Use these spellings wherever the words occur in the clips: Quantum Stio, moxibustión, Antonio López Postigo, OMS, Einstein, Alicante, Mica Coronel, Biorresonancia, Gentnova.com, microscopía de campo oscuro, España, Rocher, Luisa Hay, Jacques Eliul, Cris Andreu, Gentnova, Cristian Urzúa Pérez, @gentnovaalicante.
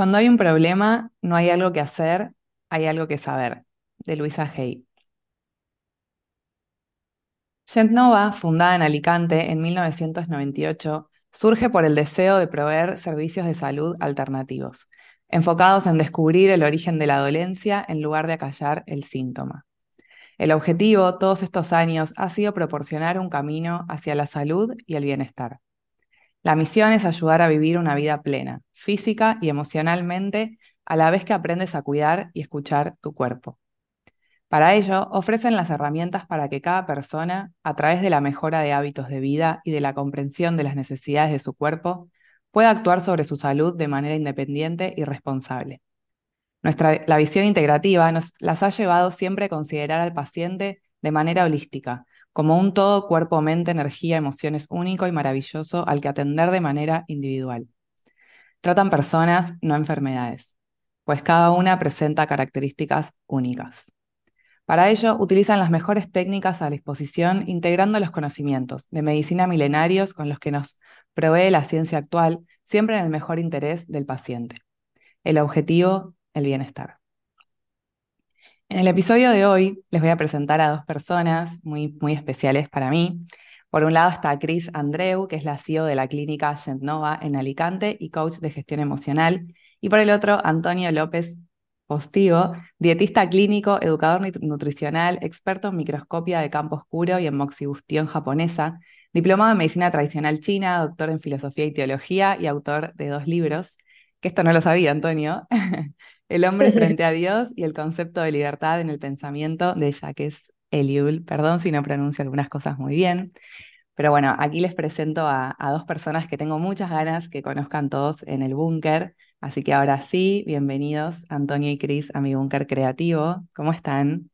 Cuando hay un problema, no hay algo que hacer, hay algo que saber, de Luisa Hay. Gentnova, fundada en Alicante en 1998, surge por el deseo de proveer servicios de salud alternativos, enfocados en descubrir el origen de la dolencia en lugar de acallar el síntoma. El objetivo, todos estos años, ha sido proporcionar un camino hacia la salud y el bienestar. La misión es ayudar a vivir una vida plena, física y emocionalmente, a la vez que aprendes a cuidar y escuchar tu cuerpo. Para ello, ofrecen las herramientas para que cada persona, a través de la mejora de hábitos de vida y de la comprensión de las necesidades de su cuerpo, pueda actuar sobre su salud de manera independiente y responsable. La visión integrativa nos las ha llevado siempre a considerar al paciente de manera holística, como un todo cuerpo, mente, energía, emociones único y maravilloso al que atender de manera individual. Tratan personas, no enfermedades, pues cada una presenta características únicas. Para ello, utilizan las mejores técnicas a disposición, integrando los conocimientos de medicina milenarios con los que nos provee la ciencia actual, siempre en el mejor interés del paciente. El objetivo, el bienestar. En el episodio de hoy les voy a presentar a dos personas muy especiales para mí. Por un lado está Cris Andreu, que es la CEO de la clínica Gentnova en Alicante y coach de gestión emocional. Y por el otro, Antonio López Postigo, dietista clínico, educador nutricional, experto en microscopía de campo oscuro y en moxibustión japonesa, diplomado en medicina tradicional china, doctor en filosofía y teología y autor de 2 libros. Que esto no lo sabía, Antonio. El hombre frente a Dios y el concepto de libertad en el pensamiento de Jacques Eliul. Perdón si no pronuncio algunas cosas muy bien. Pero bueno, aquí les presento a dos personas que tengo muchas ganas que conozcan todos en el búnker. Así que ahora sí, bienvenidos Antonio y Cris a mi búnker creativo. ¿Cómo están?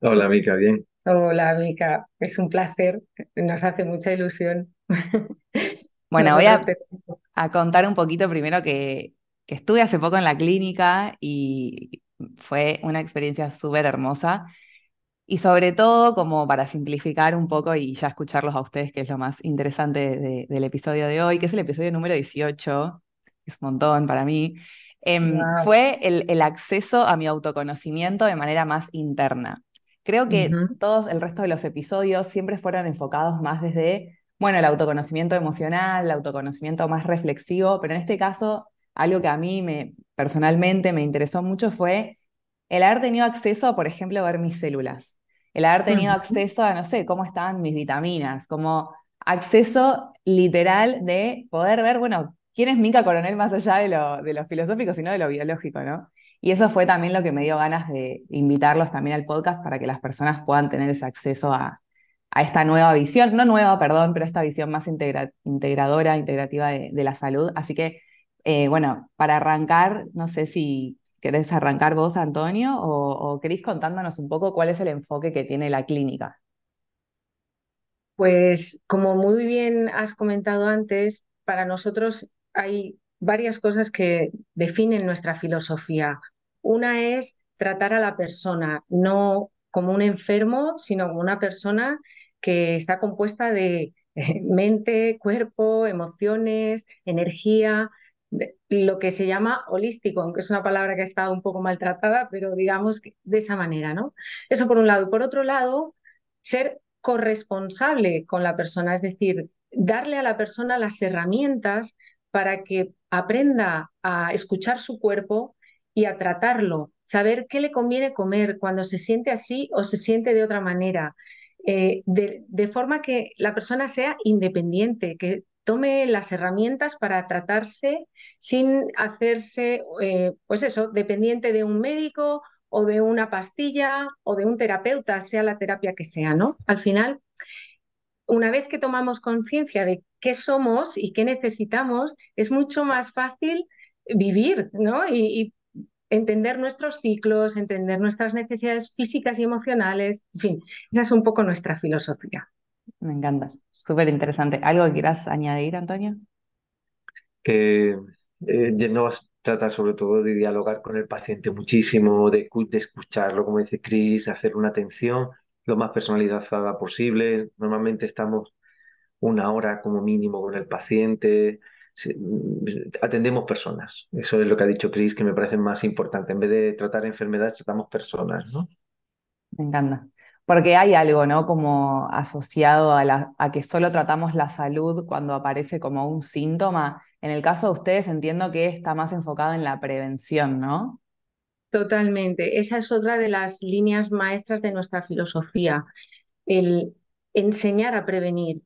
Hola, Mica, bien. Hola, Mica. Es un placer. Nos hace mucha ilusión. Bueno, voy a contar un poquito primero que estuve hace poco en la clínica y fue una experiencia súper hermosa y sobre todo como para simplificar un poco y ya escucharlos a ustedes, que es lo más interesante del episodio de hoy, que es el episodio número 18, es un montón para mí, wow. Fue el acceso a mi autoconocimiento de manera más interna. Creo que todos el resto de los episodios siempre fueron enfocados más desde, bueno, el autoconocimiento emocional, el autoconocimiento más reflexivo, pero en este caso algo que a mí personalmente me interesó mucho fue el haber tenido acceso a, por ejemplo, a ver mis células, el haber tenido acceso a, no sé, cómo estaban mis vitaminas, como acceso literal de poder ver, bueno, quién es Mica Coronel más allá de lo filosófico, sino de lo biológico, ¿no? Y eso fue también lo que me dio ganas de invitarlos también al podcast para que las personas puedan tener ese acceso a esta nueva visión, no nueva, perdón, pero esta visión más integrativa de la salud. Así que, bueno, para arrancar, no sé si querés arrancar vos, Antonio, o Cris, contándonos un poco cuál es el enfoque que tiene la clínica. Pues, como muy bien has comentado antes, para nosotros hay varias cosas que definen nuestra filosofía. Una es tratar a la persona, no como un enfermo, sino como una persona que está compuesta de mente, cuerpo, emociones, energía, lo que se llama holístico, aunque es una palabra que ha estado un poco maltratada, pero digamos que de esa manera, ¿no? Eso por un lado. Por otro lado, ser corresponsable con la persona, es decir, darle a la persona las herramientas para que aprenda a escuchar su cuerpo y a tratarlo, saber qué le conviene comer cuando se siente así o se siente de otra manera, de forma que la persona sea independiente, que tome las herramientas para tratarse sin hacerse, pues eso, dependiente de un médico o de una pastilla o de un terapeuta, sea la terapia que sea, ¿no? Al final, una vez que tomamos conciencia de qué somos y qué necesitamos, es mucho más fácil vivir, ¿no? Y entender nuestros ciclos, entender nuestras necesidades físicas y emocionales, en fin, esa es un poco nuestra filosofía. Me encanta, súper interesante. ¿Algo que quieras añadir, Antonio? Que no trata sobre todo de dialogar con el paciente muchísimo, de escucharlo, como dice Cris, hacer una atención lo más personalizada posible. Normalmente estamos 1 hora como mínimo con el paciente, atendemos personas. Eso es lo que ha dicho Cris, que me parece más importante. En vez de tratar enfermedades, tratamos personas, ¿no? Me encanta. Porque hay algo, ¿no?, como asociado a que solo tratamos la salud cuando aparece como un síntoma. En el caso de ustedes entiendo que está más enfocado en la prevención, ¿no? Totalmente. Esa es otra de las líneas maestras de nuestra filosofía, el enseñar a prevenir.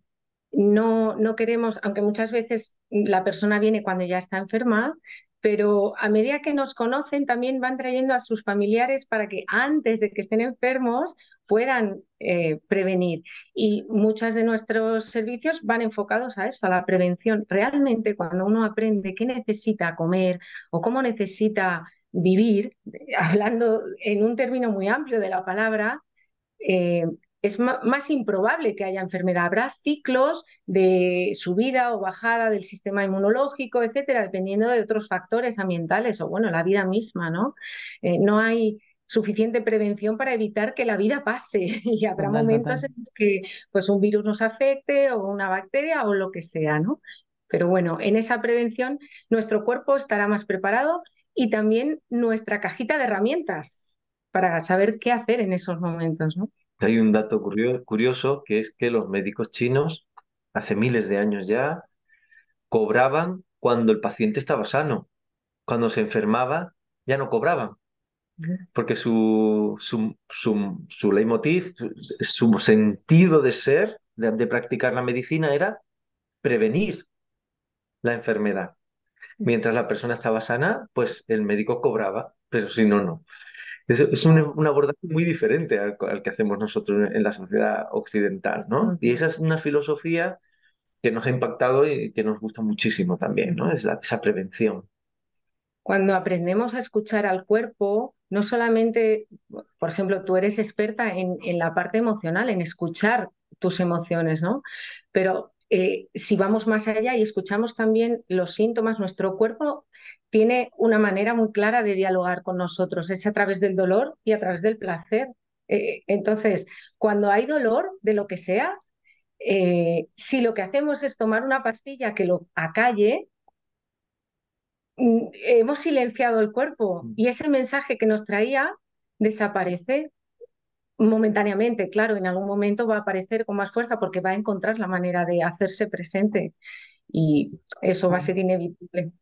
No queremos, aunque muchas veces la persona viene cuando ya está enferma, pero a medida que nos conocen también van trayendo a sus familiares para que antes de que estén enfermos puedan prevenir. Y muchos de nuestros servicios van enfocados a eso, a la prevención. Realmente cuando uno aprende qué necesita comer o cómo necesita vivir, hablando en un término muy amplio de la palabra, es más improbable que haya enfermedad. Habrá ciclos de subida o bajada del sistema inmunológico, etcétera, dependiendo de otros factores ambientales o, bueno, la vida misma, ¿no? No hay suficiente prevención para evitar que la vida pase y habrá momentos en los que pues, un virus nos afecte o una bacteria o lo que sea, ¿no? Pero bueno, en esa prevención nuestro cuerpo estará más preparado y también nuestra cajita de herramientas para saber qué hacer en esos momentos, ¿no? Hay un dato curioso que es que los médicos chinos hace miles de años ya cobraban cuando el paciente estaba sano. Cuando se enfermaba ya no cobraban porque su leitmotiv, su sentido de ser, de practicar la medicina era prevenir la enfermedad. Mientras la persona estaba sana, pues el médico cobraba, pero si no, no. Es un abordaje muy diferente al que hacemos nosotros en la sociedad occidental, ¿no? Y esa es una filosofía que nos ha impactado y que nos gusta muchísimo también, ¿no? Es esa prevención. Cuando aprendemos a escuchar al cuerpo, no solamente, por ejemplo, tú eres experta en la parte emocional, en escuchar tus emociones, ¿no? Pero si vamos más allá y escuchamos también los síntomas, nuestro cuerpo tiene una manera muy clara de dialogar con nosotros, es a través del dolor y a través del placer. Entonces, cuando hay dolor de lo que sea, si lo que hacemos es tomar una pastilla que lo acalle, hemos silenciado el cuerpo y ese mensaje que nos traía desaparece momentáneamente. Claro, en algún momento va a aparecer con más fuerza porque va a encontrar la manera de hacerse presente y eso va a ser inevitable.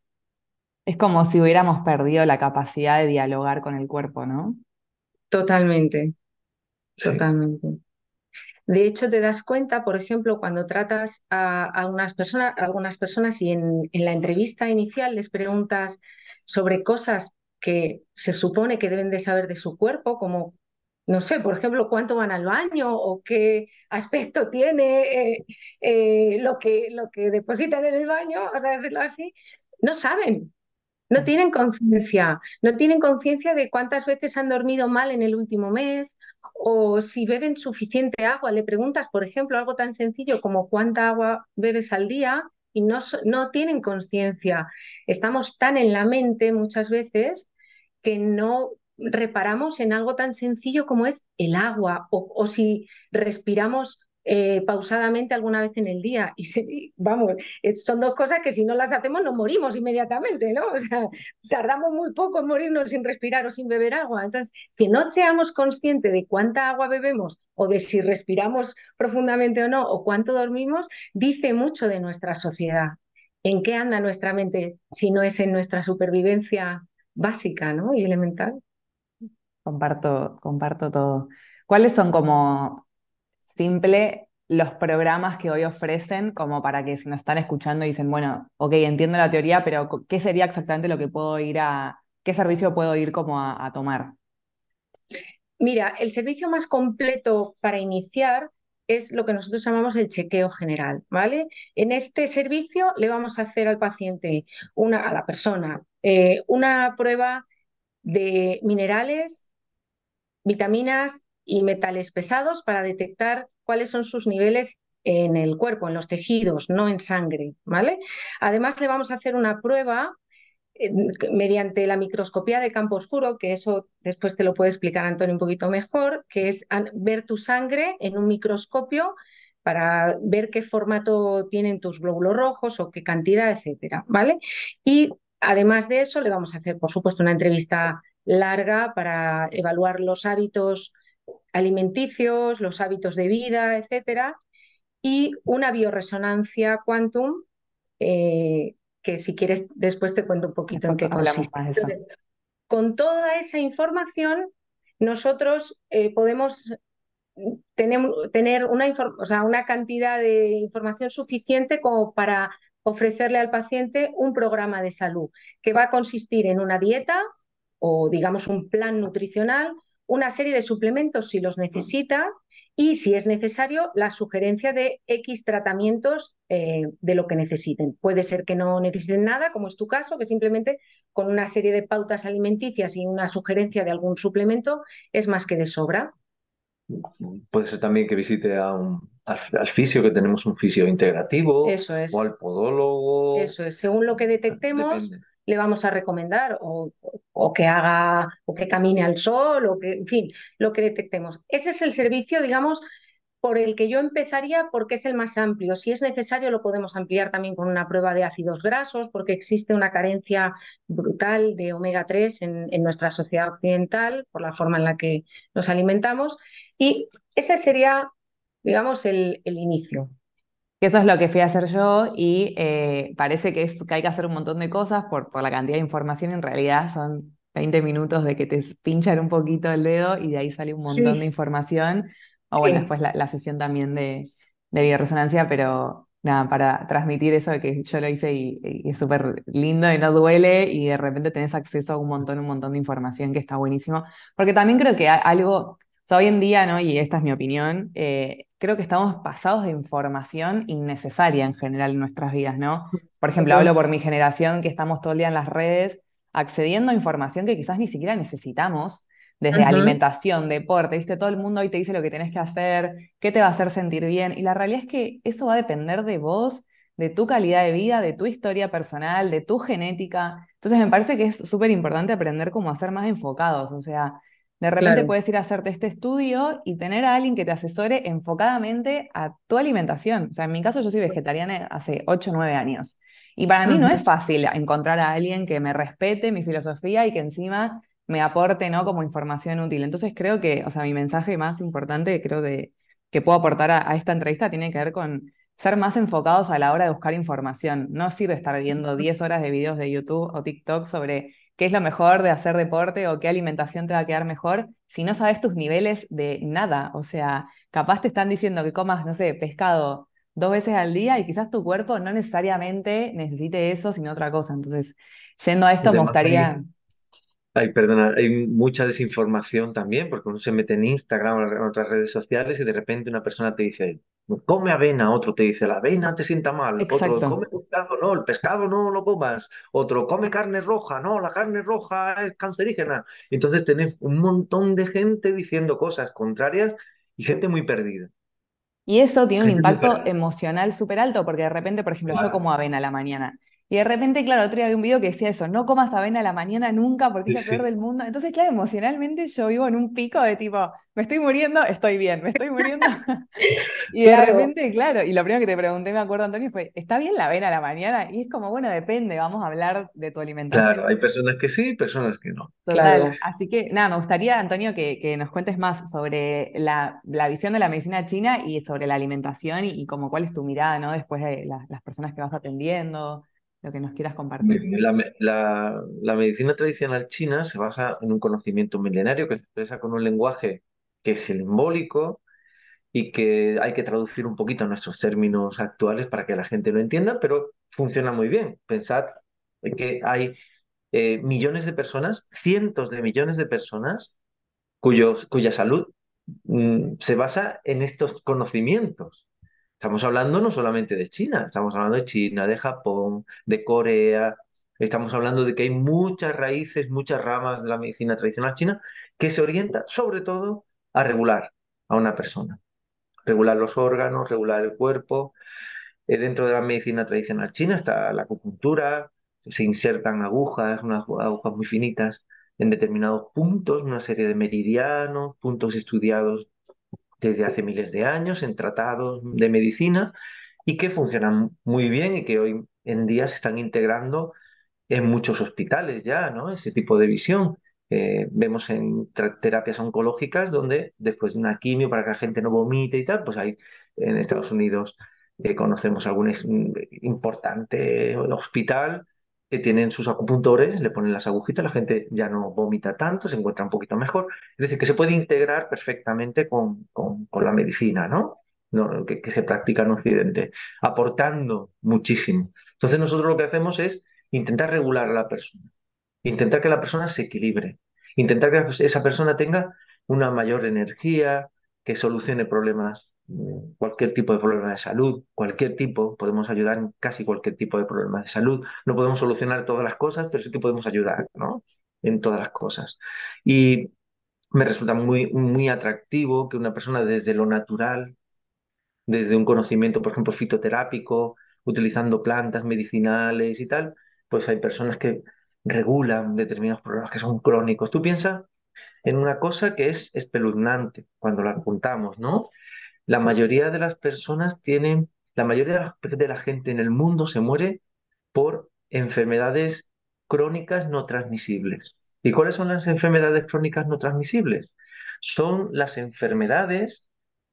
Es como si hubiéramos perdido la capacidad de dialogar con el cuerpo, ¿no? Totalmente, sí. Totalmente. De hecho, te das cuenta, por ejemplo, cuando tratas a algunas personas y en la entrevista inicial les preguntas sobre cosas que se supone que deben de saber de su cuerpo, como, no sé, por ejemplo, cuánto van al baño o qué aspecto tiene lo que depositan en el baño, o sea, decirlo así, no saben. No tienen conciencia de cuántas veces han dormido mal en el último mes o si beben suficiente agua. Le preguntas, por ejemplo, algo tan sencillo como cuánta agua bebes al día y no tienen conciencia. Estamos tan en la mente muchas veces que no reparamos en algo tan sencillo como es el agua o si respiramos pausadamente alguna vez en el día son dos cosas que si no las hacemos nos morimos inmediatamente, ¿no? O sea, tardamos muy poco en morirnos sin respirar o sin beber agua. Entonces, que no seamos conscientes de cuánta agua bebemos o de si respiramos profundamente o no o cuánto dormimos, dice mucho de nuestra sociedad. ¿En qué anda nuestra mente si no es en nuestra supervivencia básica, ¿no? Y elemental. Comparto todo. ¿Cuáles son como simple los programas que hoy ofrecen como para que si nos están escuchando y dicen, bueno, ok, entiendo la teoría, pero ¿qué sería exactamente lo que puedo ir qué servicio puedo ir como a tomar? Mira, el servicio más completo para iniciar es lo que nosotros llamamos el chequeo general, ¿vale? En este servicio le vamos a hacer al paciente, una prueba de minerales, vitaminas y metales pesados para detectar cuáles son sus niveles en el cuerpo, en los tejidos, no en sangre, ¿vale? Además, le vamos a hacer una prueba mediante la microscopía de campo oscuro, que eso después te lo puede explicar Antonio un poquito mejor, que es ver tu sangre en un microscopio para ver qué formato tienen tus glóbulos rojos o qué cantidad, etcétera, ¿vale? Y además de eso, le vamos a hacer, por supuesto, una entrevista larga para evaluar los hábitos alimenticios, los hábitos de vida, etcétera, y una bioresonancia quantum, que si quieres después te cuento un poquito en qué consiste. Entonces, con toda esa información, nosotros podemos tener una cantidad de información suficiente como para ofrecerle al paciente un programa de salud que va a consistir en una dieta o, digamos, un plan nutricional, una serie de suplementos si los necesita y, si es necesario, la sugerencia de X tratamientos de lo que necesiten. Puede ser que no necesiten nada, como es tu caso, que simplemente con una serie de pautas alimenticias y una sugerencia de algún suplemento es más que de sobra. Puede ser también que visite a al fisio, que tenemos un fisio integrativo. Eso es. O al podólogo. Eso es, según lo que detectemos. Depende. Le vamos a recomendar o que camine al sol, o que, en fin, lo que detectemos. Ese es el servicio, digamos, por el que yo empezaría, porque es el más amplio. Si es necesario, lo podemos ampliar también con una prueba de ácidos grasos, porque existe una carencia brutal de omega 3 en nuestra sociedad occidental, por la forma en la que nos alimentamos. Y ese sería, digamos, el inicio. Eso es lo que fui a hacer yo y parece que hay que hacer un montón de cosas por la cantidad de información. En realidad son 20 minutos de que te pinchan un poquito el dedo y de ahí sale un montón de información. O bueno, después la sesión también de bioresonancia, pero nada, para transmitir eso de que yo lo hice y es súper lindo y no duele y de repente tenés acceso a un montón de información que está buenísimo. Porque también creo que algo... O sea, hoy en día, ¿no? Y esta es mi opinión, creo que estamos pasados de información innecesaria en general en nuestras vidas, ¿no? Por ejemplo, hablo por mi generación, que estamos todo el día en las redes accediendo a información que quizás ni siquiera necesitamos, desde alimentación, deporte, ¿viste? Todo el mundo hoy te dice lo que tenés que hacer, qué te va a hacer sentir bien, y la realidad es que eso va a depender de vos, de tu calidad de vida, de tu historia personal, de tu genética. Entonces me parece que es súper importante aprender cómo hacer más enfocados, o sea... De repente puedes ir a hacerte este estudio y tener a alguien que te asesore enfocadamente a tu alimentación. O sea, en mi caso yo soy vegetariana hace 8 o 9 años. Y para mí no es fácil encontrar a alguien que me respete mi filosofía y que encima me aporte, ¿no?, como información útil. Entonces creo que, o sea, mi mensaje más importante creo que puedo aportar a esta entrevista tiene que ver con ser más enfocados a la hora de buscar información. No sirve estar viendo 10 horas de videos de YouTube o TikTok sobre... qué es lo mejor de hacer deporte o qué alimentación te va a quedar mejor, si no sabes tus niveles de nada. O sea, capaz te están diciendo que comas, no sé, pescado 2 veces al día y quizás tu cuerpo no necesariamente necesite eso, sino otra cosa. Entonces, yendo a esto, me gustaría... Ay, perdona, hay mucha desinformación también, porque uno se mete en Instagram o en otras redes sociales y de repente una persona te dice... come avena, otro te dice, la avena te sienta mal. Exacto. Otro, come pescado, no, el pescado no lo comas. Otro, come carne roja, no, la carne roja es cancerígena. Entonces tenés un montón de gente diciendo cosas contrarias y gente muy perdida. Y eso tiene un impacto emocional súper alto, porque de repente, por ejemplo, yo como avena a la mañana. Y de repente, claro, otro día había un video que decía eso, no comas avena a la mañana nunca porque es la peor del mundo. Entonces, claro, emocionalmente yo vivo en un pico de tipo, me estoy muriendo, estoy bien, me estoy muriendo. Y de repente, claro, y lo primero que te pregunté, me acuerdo, Antonio, fue, ¿está bien la avena a la mañana? Y es como, bueno, depende, vamos a hablar de tu alimentación. Claro, hay personas que sí, personas que no. Total, claro. Así que, nada, me gustaría, Antonio, que nos cuentes más sobre la visión de la medicina china y sobre la alimentación y como cuál es tu mirada, ¿no?, después de las personas que vas atendiendo. Lo que nos quieras compartir. La medicina tradicional china se basa en un conocimiento milenario que se expresa con un lenguaje que es simbólico y que hay que traducir un poquito a nuestros términos actuales para que la gente lo entienda, pero funciona muy bien. Pensad que hay millones de personas, cientos de millones de personas cuya salud se basa en estos conocimientos. Estamos hablando no solamente de China, estamos hablando de China, de Japón, de Corea, estamos hablando de que hay muchas raíces, muchas ramas de la medicina tradicional china que se orienta sobre todo a regular a una persona, regular los órganos, regular el cuerpo. Dentro de la medicina tradicional china está la acupuntura, se insertan agujas, unas agujas muy finitas en determinados puntos, una serie de meridianos, puntos estudiados desde hace miles de años en tratados de medicina y que funcionan muy bien y que hoy en día se están integrando en muchos hospitales ya, ¿no? Ese tipo de visión. Vemos en terapias oncológicas donde después de una quimio para que la gente no vomite y tal, pues hay en Estados Unidos conocemos algún importante hospital que tienen sus acupuntores, le ponen las agujitas, la gente ya no vomita tanto, se encuentra un poquito mejor. Es decir, que se puede integrar perfectamente con la medicina, ¿no? No que se practica en Occidente, aportando muchísimo. Entonces nosotros lo que hacemos es intentar regular a la persona, intentar que la persona se equilibre, intentar que esa persona tenga una mayor energía, que solucione problemas, cualquier tipo de problema de salud, cualquier tipo, podemos ayudar en casi cualquier tipo de problema de salud. No podemos solucionar todas las cosas, pero sí que podemos ayudar, ¿no? En todas las cosas. Y me resulta muy, muy atractivo que una persona desde lo natural, desde un conocimiento, por ejemplo, fitoterápico, utilizando plantas medicinales y tal, pues hay personas que regulan determinados problemas que son crónicos. Tú piensas en una cosa que es espeluznante cuando la apuntamos, ¿no? La mayoría de las personas tienen, la mayoría de la gente en el mundo se muere por enfermedades crónicas no transmisibles. ¿Y cuáles son las enfermedades crónicas no transmisibles? Son las enfermedades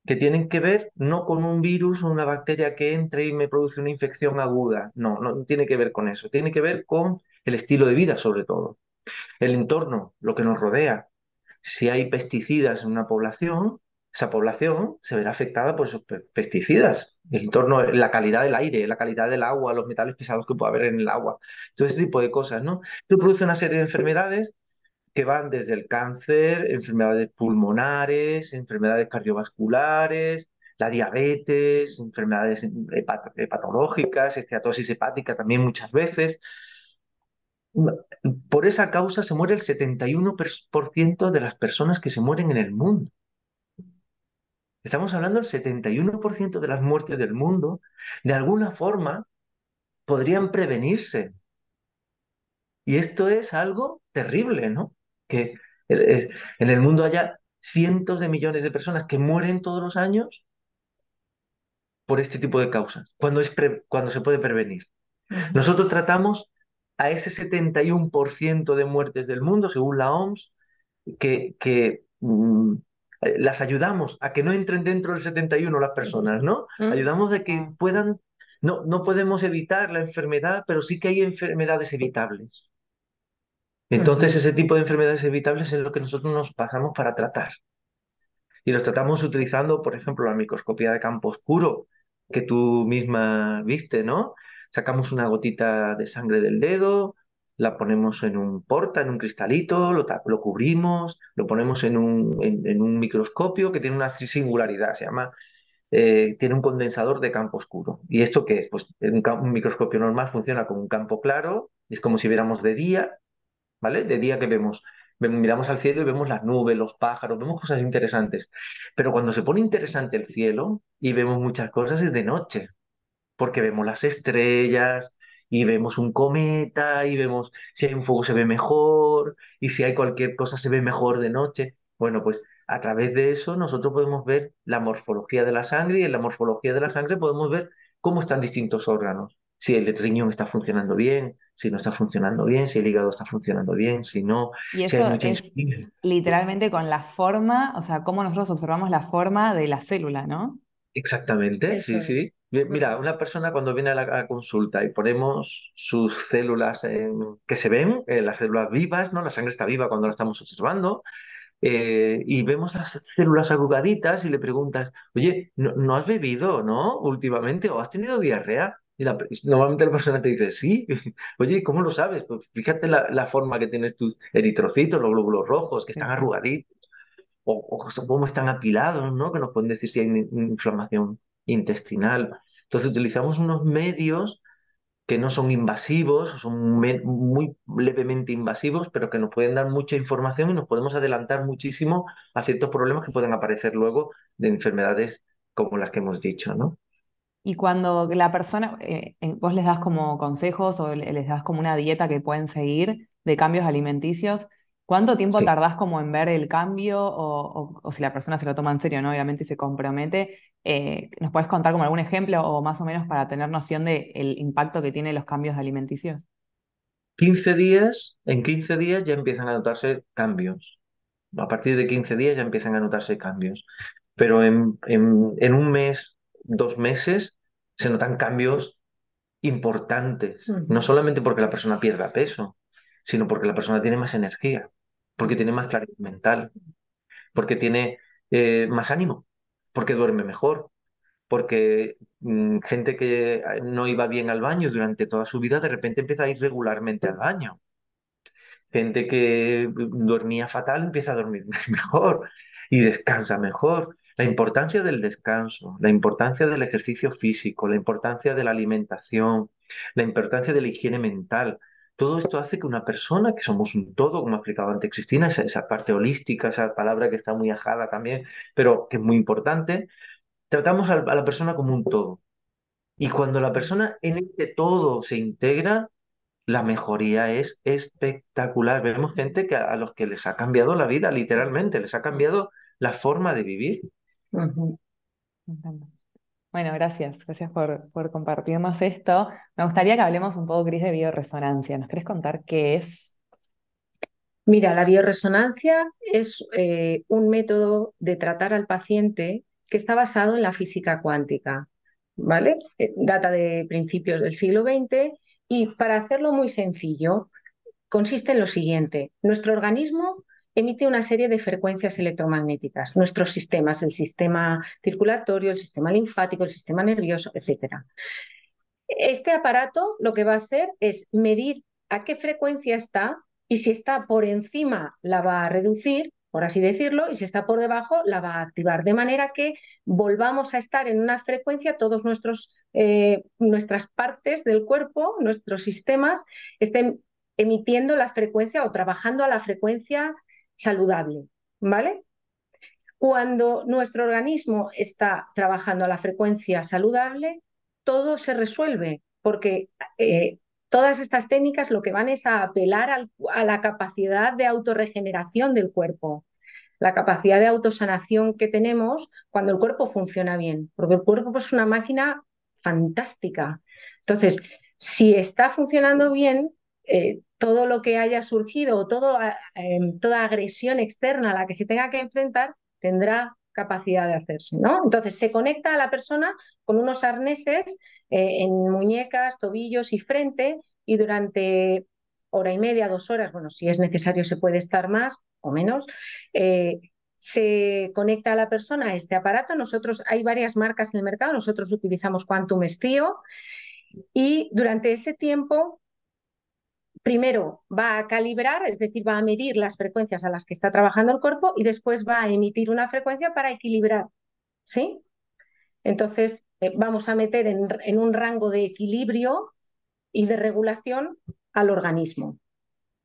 que tienen que ver no con un virus o una bacteria que entre y me produce una infección aguda. No, no tiene que ver con eso. Tiene que ver con el estilo de vida, sobre todo. El entorno, lo que nos rodea. Si hay pesticidas en una población, esa población se verá afectada por esos pesticidas. El entorno, la calidad del aire, la calidad del agua, los metales pesados que puede haber en el agua. Todo ese tipo de cosas, ¿no? Esto produce una serie de enfermedades que van desde el cáncer, enfermedades pulmonares, enfermedades cardiovasculares, la diabetes, enfermedades hepatológicas, esteatosis hepática también muchas veces. Por esa causa se muere el 71% de las personas que se mueren en el mundo. Estamos hablando del 71% de las muertes del mundo, de alguna forma podrían prevenirse. Y esto es algo terrible, ¿no? Que en el mundo haya cientos de millones de personas que mueren todos los años por este tipo de causas, cuando se puede prevenir. Nosotros tratamos a ese 71% de muertes del mundo, según la OMS, que las ayudamos a que no entren dentro del 71 las personas, ¿no? Ayudamos a que puedan... No podemos evitar la enfermedad, pero sí que hay enfermedades evitables. Entonces, ese tipo de enfermedades evitables es lo que nosotros nos pasamos para tratar. Y los tratamos utilizando, por ejemplo, la microscopía de campo oscuro, que tú misma viste, ¿no? Sacamos una gotita de sangre del dedo, la ponemos en un porta, en un cristalito, lo cubrimos, lo ponemos en un microscopio que tiene una singularidad, se llama... tiene un condensador de campo oscuro. ¿Y esto qué es? Pues un microscopio normal funciona con un campo claro, es como si viéramos de día, ¿vale? De día que vemos, miramos al cielo y vemos las nubes, los pájaros, vemos cosas interesantes. Pero cuando se pone interesante el cielo y vemos muchas cosas es de noche, porque vemos las estrellas y vemos un cometa y vemos si hay un fuego se ve mejor y si hay cualquier cosa se ve mejor de noche. Bueno, pues a través de eso nosotros podemos ver la morfología de la sangre y en la morfología de la sangre podemos ver cómo están distintos órganos. Si el riñón está funcionando bien, si no está funcionando bien, si el hígado está funcionando bien, si no... Y eso si hay mucha insulina, literalmente con la forma, o sea, cómo nosotros observamos la forma de la célula, ¿no? Exactamente, eso sí, es. Sí. Mira, una persona cuando viene a la consulta y ponemos sus células que se ven, las células vivas, ¿no? La sangre está viva cuando la estamos observando. Y vemos las células arrugaditas y le preguntas, oye, ¿no has bebido, no? Últimamente, ¿o has tenido diarrea? Y normalmente la persona te dice, sí. Oye, ¿cómo lo sabes? Pues fíjate la forma que tienes tus eritrocitos, los glóbulos rojos, que están arrugaditos, o cómo están apilados, ¿no? Que nos pueden decir si hay inflamación intestinal. Entonces utilizamos unos medios que no son invasivos, son muy levemente invasivos, pero que nos pueden dar mucha información y nos podemos adelantar muchísimo a ciertos problemas que pueden aparecer luego de enfermedades como las que hemos dicho, ¿no? Y cuando la persona, vos les das como consejos o les das como una dieta que pueden seguir de cambios alimenticios, ¿Cuánto tiempo tardás como en ver el cambio o si la persona se lo toma en serio, ¿no? Obviamente, y se compromete? ¿Nos podés contar como algún ejemplo o más o menos para tener noción del impacto que tienen los cambios alimenticios? 15 días, en 15 días ya empiezan a notarse cambios. A partir de 15 días ya empiezan a notarse cambios. Pero en un mes, 2 meses, se notan cambios importantes. No solamente porque la persona pierda peso, sino porque la persona tiene más energía, porque tiene más claridad mental, porque tiene más ánimo, porque duerme mejor, porque gente que no iba bien al baño durante toda su vida, de repente empieza a ir regularmente al baño. Gente que dormía fatal empieza a dormir mejor y descansa mejor. La importancia del descanso, la importancia del ejercicio físico, la importancia de la alimentación, la importancia de la higiene mental. Todo esto hace que una persona, que somos un todo, como ha explicado antes Cristina, esa parte holística, esa palabra que está muy ajada también, pero que es muy importante, tratamos a la persona como un todo. Y cuando la persona en este todo se integra, la mejoría es espectacular. Vemos gente que a los que les ha cambiado la vida, literalmente, les ha cambiado la forma de vivir. Uh-huh. Bueno, gracias. Gracias por compartirnos esto. Me gustaría que hablemos un poco, Cris, de biorresonancia. ¿Nos querés contar qué es? Mira, la biorresonancia es un método de tratar al paciente que está basado en la física cuántica, ¿vale? Data de principios del siglo XX y, para hacerlo muy sencillo, consiste en lo siguiente. Nuestro organismo emite una serie de frecuencias electromagnéticas, nuestros sistemas, el sistema circulatorio, el sistema linfático, el sistema nervioso, etc. Este aparato lo que va a hacer es medir a qué frecuencia está y si está por encima la va a reducir, por así decirlo, y si está por debajo la va a activar, de manera que volvamos a estar en una frecuencia, todos nuestras partes del cuerpo, nuestros sistemas, estén emitiendo la frecuencia o trabajando a la frecuencia saludable, ¿vale? Cuando nuestro organismo está trabajando a la frecuencia saludable, todo se resuelve, porque todas estas técnicas lo que van es a apelar a la capacidad de autorregeneración del cuerpo, la capacidad de autosanación que tenemos cuando el cuerpo funciona bien, porque el cuerpo es una máquina fantástica. Entonces, si está funcionando bien, todo lo que haya surgido o toda agresión externa a la que se tenga que enfrentar tendrá capacidad de hacerse, ¿no? Entonces se conecta a la persona con unos arneses en muñecas, tobillos y frente, y durante 1 hora y media, 2 horas, bueno, si es necesario se puede estar más o menos, se conecta a la persona a este aparato. Nosotros, hay varias marcas en el mercado, nosotros utilizamos Quantum Stio, y durante ese tiempo primero va a calibrar, es decir, va a medir las frecuencias a las que está trabajando el cuerpo y después va a emitir una frecuencia para equilibrar, ¿sí? Entonces vamos a meter en un rango de equilibrio y de regulación al organismo.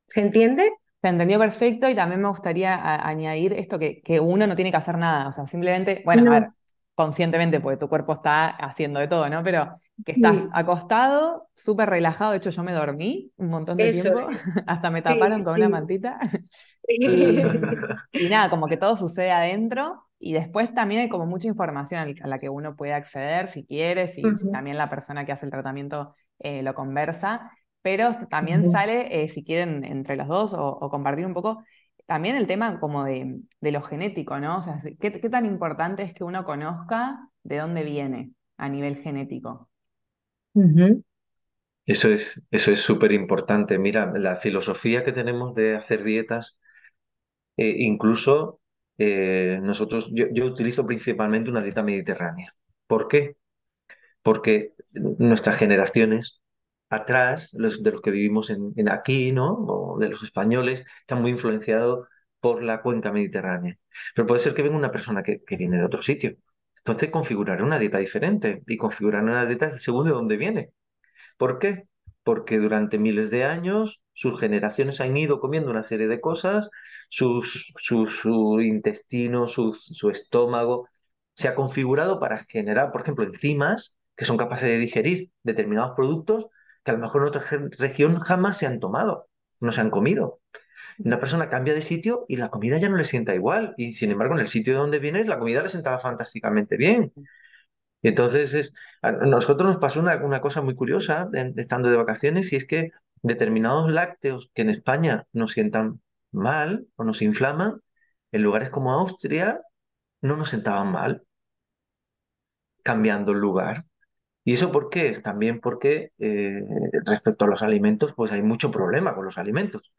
¿Se entiende? Se entendió perfecto, y también me gustaría añadir esto, que uno no tiene que hacer nada, o sea, simplemente, bueno, no. A ver, conscientemente, porque tu cuerpo está haciendo de todo, ¿no? Pero que estás acostado, súper relajado. De hecho, yo me dormí un montón de tiempo. Hasta me taparon con una mantita. Y nada, como que todo sucede adentro. Y después también hay como mucha información a la que uno puede acceder si quiere, si también la persona que hace el tratamiento lo conversa. Pero también sale, si quieren, entre los dos o compartir un poco, también el tema como de lo genético, ¿no? O sea, ¿qué tan importante es que uno conozca de dónde viene a nivel genético? Eso es súper importante. Mira, la filosofía que tenemos de hacer dietas, incluso nosotros, yo utilizo principalmente una dieta mediterránea. ¿Por qué? Porque nuestras generaciones atrás, de los que vivimos en aquí, ¿no? O de los españoles, están muy influenciados por la cuenca mediterránea. Pero puede ser que venga una persona que viene de otro sitio. Entonces configurar una dieta diferente, y configurar una dieta según de dónde viene. ¿Por qué? Porque durante miles de años sus generaciones han ido comiendo una serie de cosas, su intestino, su estómago se ha configurado para generar, por ejemplo, enzimas que son capaces de digerir determinados productos que a lo mejor en otra región jamás se han tomado, no se han comido. Una persona cambia de sitio y la comida ya no le sienta igual. Y sin embargo, en el sitio de donde vienes, la comida le sentaba fantásticamente bien. Y entonces a nosotros nos pasó una cosa muy curiosa estando de vacaciones, y es que determinados lácteos que en España nos sientan mal o nos inflaman, en lugares como Austria no nos sentaban mal, cambiando el lugar. ¿Y eso por qué? Es también porque respecto a los alimentos, pues hay mucho problema con los alimentos.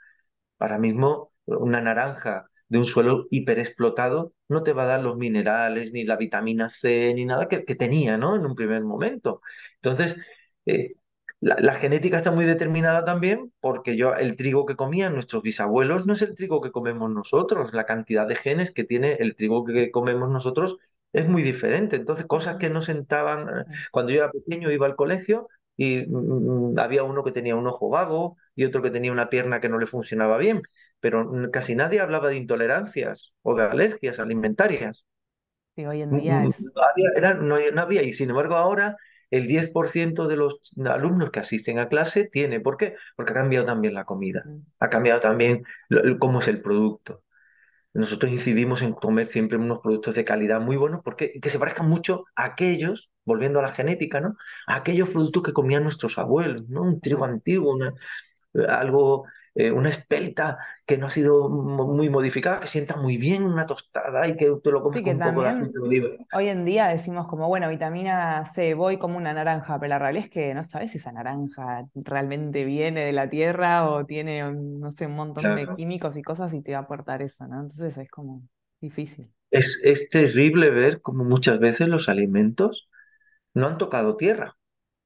Ahora mismo una naranja de un suelo hiperexplotado no te va a dar los minerales, ni la vitamina C, ni nada que tenía, ¿no?, en un primer momento. Entonces, la genética está muy determinada también, porque el trigo que comían nuestros bisabuelos no es el trigo que comemos nosotros. La cantidad de genes que tiene el trigo que comemos nosotros es muy diferente. Entonces, cosas que no sentaban... Cuando yo era pequeño iba al colegio y había uno que tenía un ojo vago y otro que tenía una pierna que no le funcionaba bien, pero casi nadie hablaba de intolerancias o de alergias alimentarias. Y hoy en día no había, y sin embargo ahora el 10% de los alumnos que asisten a clase tiene. ¿Por qué? Porque ha cambiado también la comida, ha cambiado también cómo es el producto. Nosotros incidimos en comer siempre unos productos de calidad muy buenos, porque que se parezcan mucho a aquellos, volviendo a la genética, ¿no?, a aquellos productos que comían nuestros abuelos, ¿no? Un trigo antiguo, una espelta que no ha sido muy modificada, que sienta muy bien una tostada y que te lo comes, sí, con un poco de aceite de oliva. Hoy en día decimos como, bueno, vitamina C, voy como una naranja, pero la realidad es que no sabes si esa naranja realmente viene de la tierra o tiene, no sé, un montón, claro, de químicos y cosas, y te va a aportar eso, ¿no? Entonces es como difícil. Es terrible ver como muchas veces los alimentos no han tocado tierra.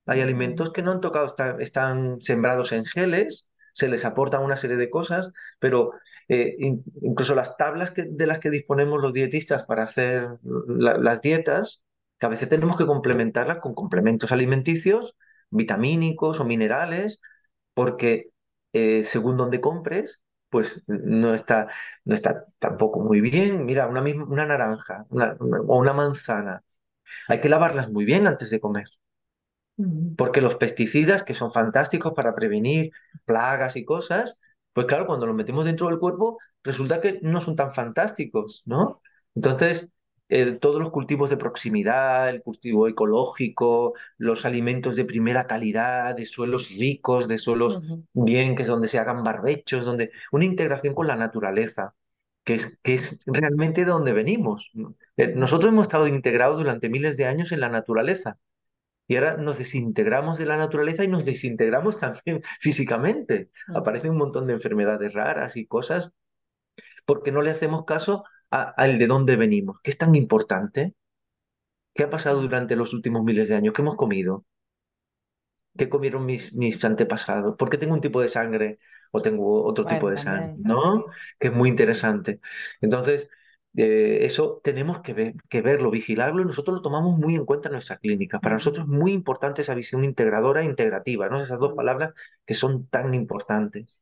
Hay alimentos que no han tocado, están sembrados en geles, se les aportan una serie de cosas, pero incluso las tablas de las que disponemos los dietistas para hacer las dietas, que a veces tenemos que complementarlas con complementos alimenticios, vitamínicos o minerales, porque según donde compres, pues no está tampoco muy bien. Mira, una naranja o una manzana, hay que lavarlas muy bien antes de comer. Porque los pesticidas, que son fantásticos para prevenir plagas y cosas, pues claro, cuando los metemos dentro del cuerpo resulta que no son tan fantásticos, ¿no? Entonces, todos los cultivos de proximidad, el cultivo ecológico, los alimentos de primera calidad, de suelos ricos, de suelos bien, que es donde se hagan barbechos, donde una integración con la naturaleza, que es realmente de donde venimos. Nosotros hemos estado integrados durante miles de años en la naturaleza. Y ahora nos desintegramos de la naturaleza y nos desintegramos también físicamente. Aparecen un montón de enfermedades raras y cosas porque no le hacemos caso al de dónde venimos, que es tan importante. ¿Qué ha pasado durante los últimos miles de años? ¿Qué hemos comido? ¿Qué comieron mis antepasados? ¿Por qué tengo un tipo de sangre o tengo otro tipo de sangre? ¿No? Que es muy interesante. Entonces... eso tenemos que verlo, vigilarlo, y nosotros lo tomamos muy en cuenta en nuestras clínicas. Para nosotros es muy importante esa visión integradora e integrativa, ¿no? Esas dos palabras que son tan importantes.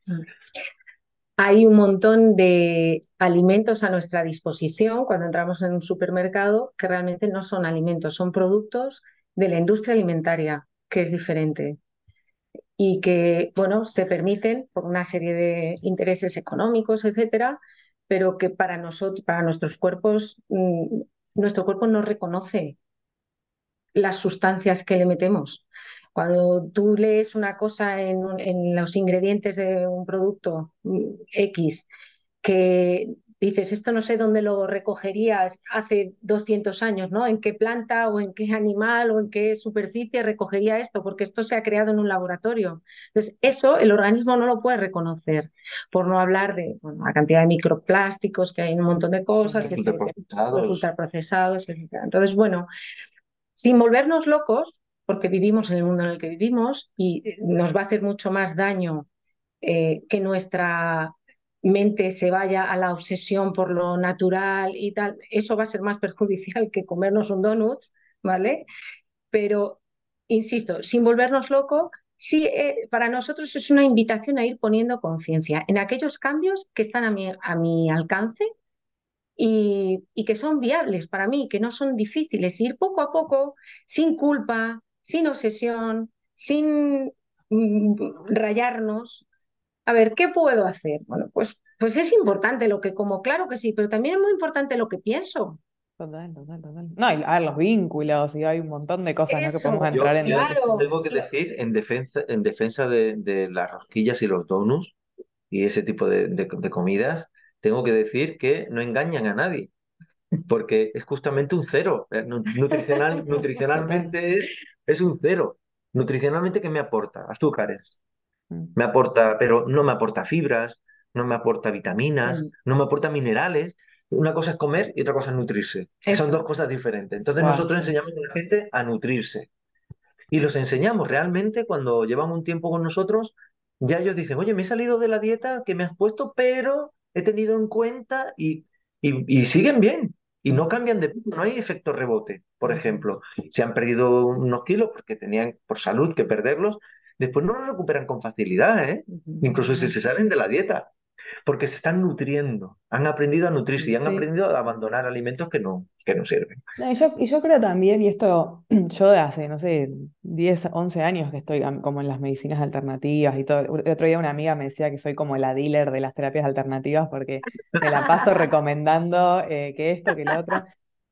Hay un montón de alimentos a nuestra disposición cuando entramos en un supermercado que realmente no son alimentos, son productos de la industria alimentaria, que es diferente. Y que, bueno, se permiten por una serie de intereses económicos, etcétera, pero que para nosotros, para nuestros cuerpos, nuestro cuerpo no reconoce las sustancias que le metemos. Cuando tú lees una cosa en los ingredientes de un producto X, que dices, esto no sé dónde lo recogerías hace 200 años, ¿no? ¿En qué planta o en qué animal o en qué superficie recogería esto? Porque esto se ha creado en un laboratorio. Entonces, eso el organismo no lo puede reconocer, por no hablar de, bueno, la cantidad de microplásticos que hay en un montón de cosas, ultraprocesados, etc. Entonces, bueno, sin volvernos locos, porque vivimos en el mundo en el que vivimos y nos va a hacer mucho más daño que nuestra mente se vaya a la obsesión por lo natural y tal. Eso va a ser más perjudicial que comernos un donut, ¿vale? Pero, insisto, sin volvernos locos. Sí, para nosotros es una invitación a ir poniendo conciencia en aquellos cambios que están a mi alcance y que son viables para mí, que no son difíciles, ir poco a poco, sin culpa, sin obsesión, sin rayarnos. A ver, ¿qué puedo hacer? Bueno, pues Pues es importante lo que como, claro que sí, pero también es muy importante lo que pienso. Total, total, total. No, y los vínculos, y hay un montón de cosas, ¿no?, que podemos entrar en. Claro. Tengo que decir, en defensa de las rosquillas y los donuts y ese tipo de comidas, tengo que decir que no engañan a nadie, porque es justamente un cero. Nutricionalmente es un cero. Nutricionalmente, ¿qué me aporta? Azúcares. Me aporta, pero no me aporta fibras, no me aporta vitaminas, no me aporta minerales. Una cosa es comer y otra cosa es nutrirse. Eso. Son dos cosas diferentes. Entonces nosotros enseñamos a la gente a nutrirse. Y los enseñamos. Realmente, cuando llevan un tiempo con nosotros, ya ellos dicen, oye, me he salido de la dieta que me has puesto, pero he tenido en cuenta y siguen bien. Y no cambian de peso. No hay efecto rebote, por ejemplo. Se han perdido unos kilos porque tenían por salud que perderlos. Después no los recuperan con facilidad, ¿eh? Incluso si se salen de la dieta. Porque se están nutriendo, han aprendido a nutrirse y han aprendido a abandonar alimentos que no sirven. No, y yo creo también, y esto yo de hace, no sé, 10, 11 años que estoy como en las medicinas alternativas y todo. El otro día una amiga me decía que soy como la dealer de las terapias alternativas porque me la paso recomendando que esto, que lo otro.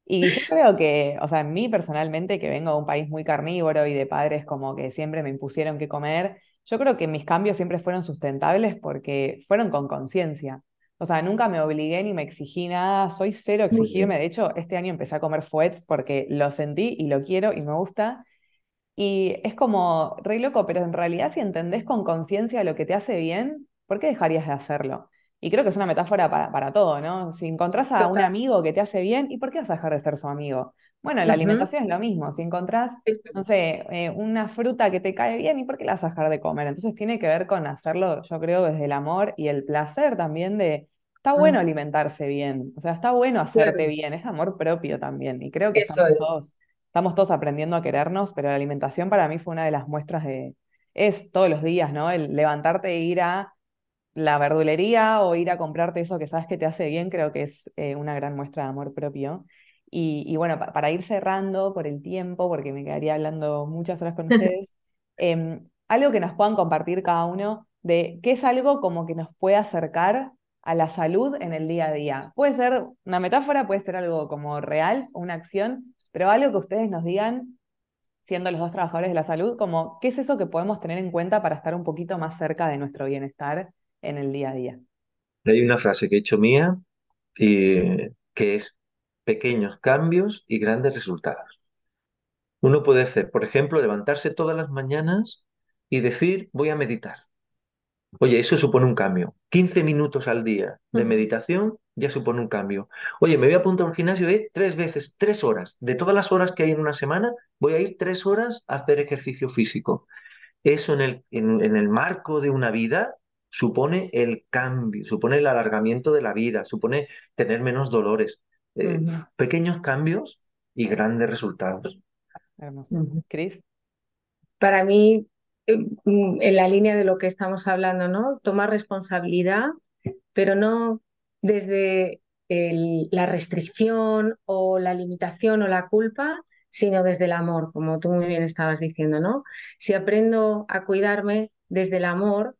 Y yo creo que, o sea, a mí personalmente, que vengo de un país muy carnívoro y de padres como que siempre me impusieron qué comer, yo creo que mis cambios siempre fueron sustentables porque fueron con conciencia. O sea, nunca me obligué ni me exigí nada, soy cero exigirme. De hecho, este año empecé a comer fuet porque lo sentí y lo quiero y me gusta. Y es como re loco, pero en realidad si entendés con conciencia lo que te hace bien, ¿por qué dejarías de hacerlo? Y creo que es una metáfora para todo, ¿no? Si encontrás a un amigo que te hace bien, ¿y por qué vas a dejar de ser su amigo? Bueno, la alimentación es lo mismo. Si encontrás, no sé, una fruta que te cae bien, ¿y por qué la vas a dejar de comer? Entonces tiene que ver con hacerlo, yo creo, desde el amor y el placer también de... Está bueno alimentarse bien, o sea, está bueno hacerte bien, es amor propio también. Y creo que estamos todos aprendiendo a querernos, pero la alimentación para mí fue una de las muestras de... Es todos los días, ¿no? El levantarte e ir a la verdulería o ir a comprarte eso que sabes que te hace bien, creo que es una gran muestra de amor propio. Y bueno, para ir cerrando por el tiempo, porque me quedaría hablando muchas horas con ustedes, algo que nos puedan compartir cada uno de qué es algo como que nos puede acercar a la salud en el día a día. Puede ser una metáfora, puede ser algo como real, una acción, pero algo que ustedes nos digan, siendo los dos trabajadores de la salud, como qué es eso que podemos tener en cuenta para estar un poquito más cerca de nuestro bienestar en el día a día. Hay una frase que he hecho mía y que es pequeños cambios y grandes resultados. Uno puede hacer, por ejemplo, levantarse todas las mañanas y decir, voy a meditar. Oye, eso supone un cambio. 15 minutos al día de meditación ya supone un cambio. Oye, me voy a apuntar al gimnasio y tres veces, 3 horas. De todas las horas que hay en una semana, voy a ir 3 horas a hacer ejercicio físico. Eso en el marco de una vida supone el cambio, supone el alargamiento de la vida, supone tener menos dolores. Pequeños cambios y grandes resultados. Cris. Para mí, en la línea de lo que estamos hablando, ¿no? Tomar responsabilidad, pero no desde la restricción o la limitación o la culpa, sino desde el amor, como tú muy bien estabas diciendo, ¿no? Si aprendo a cuidarme desde el amor,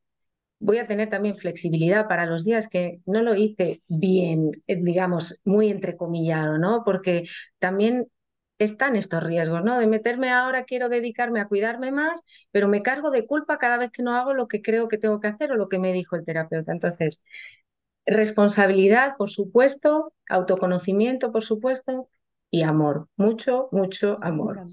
voy a tener también flexibilidad para los días que no lo hice bien, digamos, muy entrecomillado, ¿no? Porque también están estos riesgos, ¿no? De meterme ahora, quiero dedicarme a cuidarme más, pero me cargo de culpa cada vez que no hago lo que creo que tengo que hacer o lo que me dijo el terapeuta. Entonces, responsabilidad, por supuesto, autoconocimiento, por supuesto, y amor. Mucho, mucho amor.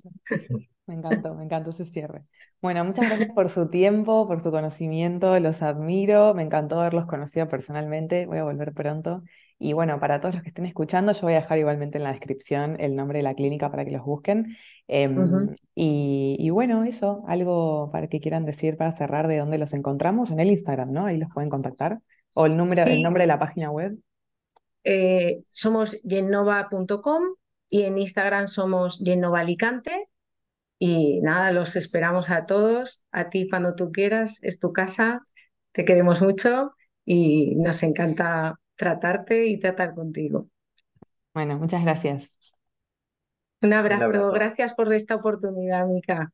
Me encantó ese cierre. Bueno, muchas gracias por su tiempo, por su conocimiento, los admiro, me encantó haberlos conocido personalmente, voy a volver pronto. Y bueno, para todos los que estén escuchando, yo voy a dejar igualmente en la descripción el nombre de la clínica para que los busquen. Y bueno, eso, algo para que quieran decir para cerrar de dónde los encontramos, en el Instagram, ¿no? Ahí los pueden contactar, o el nombre de la página web. Somos Gentnova.com y en Instagram somos Gentnovaalicante. Y nada, los esperamos a todos, a ti cuando tú quieras, es tu casa, te queremos mucho y nos encanta tratarte y tratar contigo. Bueno, muchas gracias. Un abrazo. Gracias por esta oportunidad, Mica.